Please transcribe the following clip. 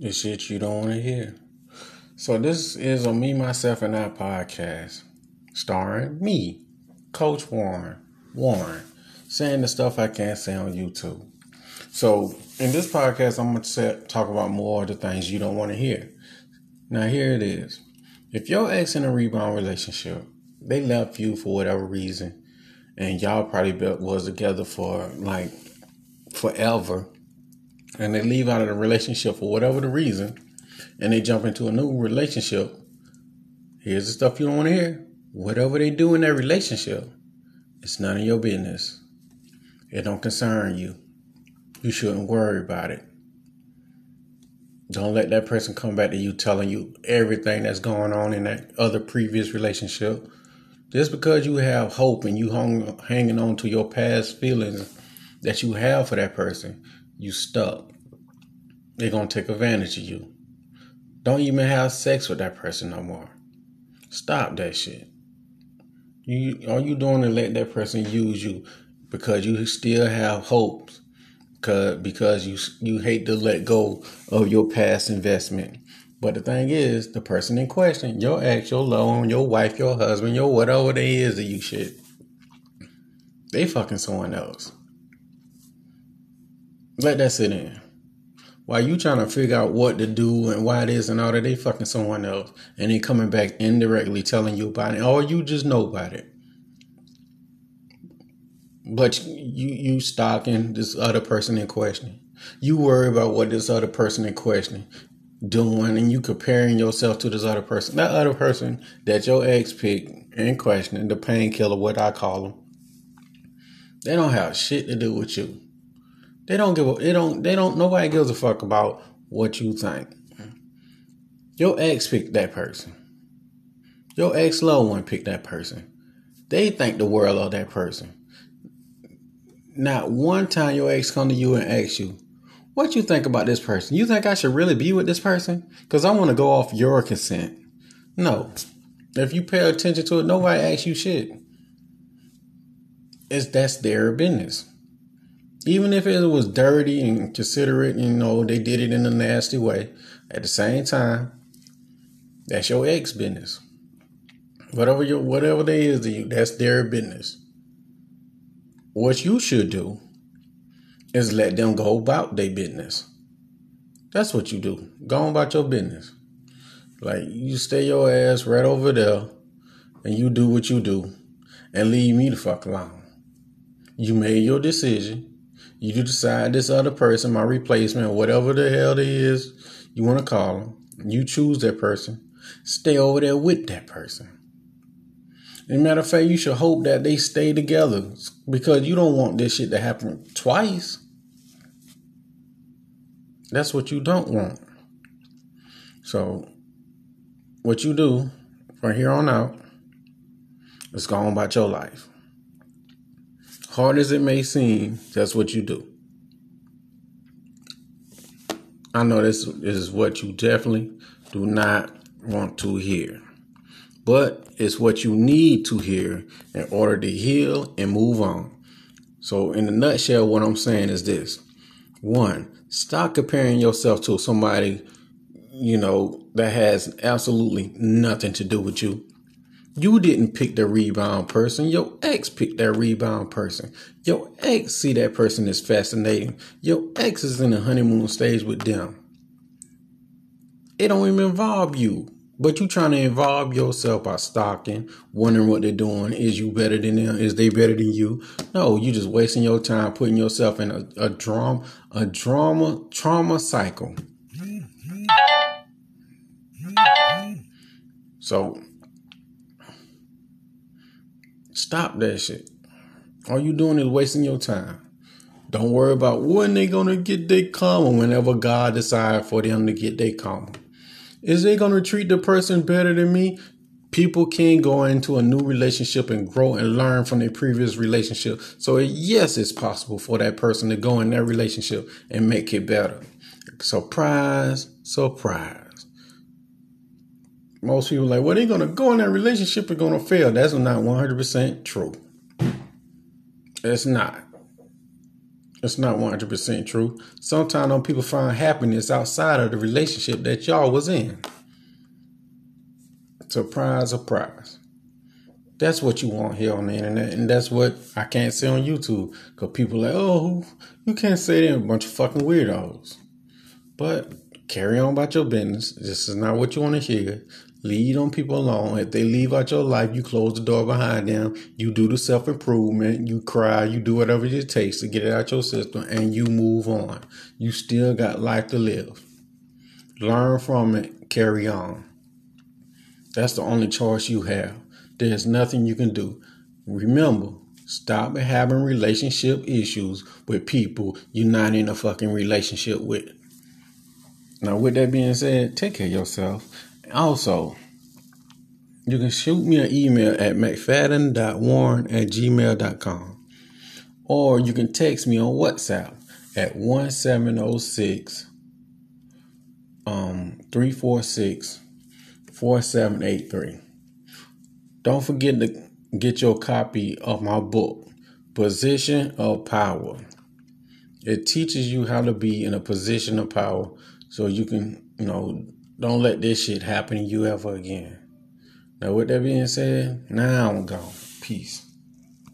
the shit you don't want to hear. So this is a Me, Myself, and I podcast starring me, Coach Warren, saying the stuff I can't say on YouTube. So in this podcast, I'm going to talk about more of the things you don't want to hear. Now, here it is. If your ex in a rebound relationship, they left you for whatever reason, and y'all probably was together for like forever, and they leave out of the relationship for whatever the reason, and they jump into a new relationship, here's the stuff you don't want to hear. Whatever they do in that relationship, it's none of your business. It don't concern you. You shouldn't worry about it. Don't let that person come back to you telling you everything that's going on in that other previous relationship. Just because you have hope and you hanging on to your past feelings that you have for that person, you stuck. They're going to take advantage of you. Don't even have sex with that person no more. Stop that shit. All you doing is let that person use you because you still have hope. Because you hate to let go of your past investment. But the thing is, the person in question, your ex, your loved one, your wife, your husband, your whatever they is to you shit, they fucking someone else. Let that sit in. While you trying to figure out what to do and why this and all that, they fucking someone else. And they coming back indirectly telling you about it. Or you just know about it. But you stalking this other person in question. You worry about what this other person in question doing, and you comparing yourself to this other person. That other person that your ex picked in question, the painkiller, what I call them, they don't have shit to do with you. They don't give a, nobody gives a fuck about what you think. Your ex picked that person. Your ex loved one picked that person. They think the world of that person. Not one time your ex come to you and ask you, what you think about this person? You think I should really be with this person? Because I want to go off your consent. No. If you pay attention to it, nobody asks you shit. That's their business. Even if it was dirty and inconsiderate, they did it in a nasty way. At the same time, that's your ex business. Whatever they is to you, that's their business. What you should do is let them go about their business. That's what you do. Go on about your business. Like, you stay your ass right over there and you do what you do and leave me the fuck alone. You made your decision. You decide this other person, my replacement, whatever the hell it is you want to call them. You choose that person. Stay over there with that person. As a matter of fact, you should hope that they stay together because you don't want this shit to happen twice. That's what you don't want. So, what you do from here on out is go on about your life. Hard as it may seem, that's what you do. I know this is what you definitely do not want to hear. But it's what you need to hear in order to heal and move on. So in a nutshell, what I'm saying is this. 1, stop comparing yourself to somebody, that has absolutely nothing to do with you. You didn't pick the rebound person. Your ex picked that rebound person. Your ex see that person is fascinating. Your ex is in the honeymoon stage with them. It don't even involve you. But you trying to involve yourself by stalking, wondering what they're doing. Is you better than them? Is they better than you? No, you just wasting your time putting yourself in a trauma cycle. So stop that shit. All you doing is wasting your time. Don't worry about when they gonna get their karma. Whenever God decides for them to get their karma. Is they going to treat the person better than me? People can go into a new relationship and grow and learn from their previous relationship. So yes, it's possible for that person to go in their relationship and make it better. Surprise, surprise. Most people are like, well, they're going to go in that relationship and going to fail. That's not 100% true. It's not. It's not 100% true. Sometimes people find happiness outside of the relationship that y'all was in. Surprise, surprise. That's what you want here on the internet, and that's what I can't say on YouTube. Because people are like, oh, you can't say that, a bunch of fucking weirdos. But carry on about your business. This is not what you want to hear. Lead on people alone. If they leave out your life, you close the door behind them. You do the self-improvement. You cry. You do whatever it takes to get it out your system, and you move on. You still got life to live. Learn from it. Carry on. That's the only choice you have. There's nothing you can do. Remember, stop having relationship issues with people you're not in a fucking relationship with. Now, with that being said, take care of yourself. Also, you can shoot me an email at mcfadden.warren@gmail.com, or you can text me on WhatsApp at 1706-346-4783. Don't forget to get your copy of my book, Position of Power. It teaches you how to be in a position of power so you can, don't let this shit happen to you ever again. Now, with that being said, now I'm gone. Peace.